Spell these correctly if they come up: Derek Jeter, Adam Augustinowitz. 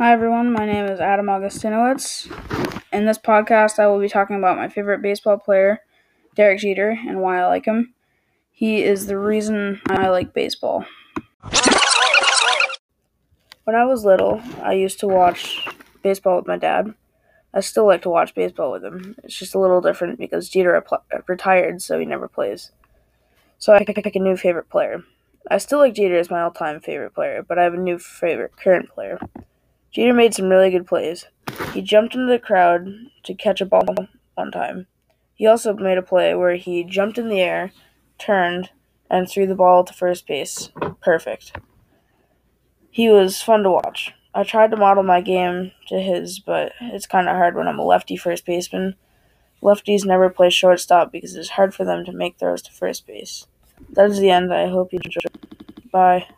Hi everyone, my name is Adam Augustinowitz. In this podcast, I will be talking about my favorite baseball player, Derek Jeter, and why I like him. He is the reason I like baseball. When I was little, I used to watch baseball with my dad. I still like to watch baseball with him. It's just a little different because Jeter retired, so he never plays. So I pick a new favorite player. I still like Jeter as my all-time favorite player, but I have a new favorite current player. Jeter made some really good plays. He jumped into the crowd to catch a ball on time. He also made a play where he jumped in the air, turned, and threw the ball to first base. Perfect. He was fun to watch. I tried to model my game to his, but it's kind of hard when I'm a lefty first baseman. Lefties never play shortstop because it's hard for them to make throws to first base. That is the end. I hope you enjoyed. Bye.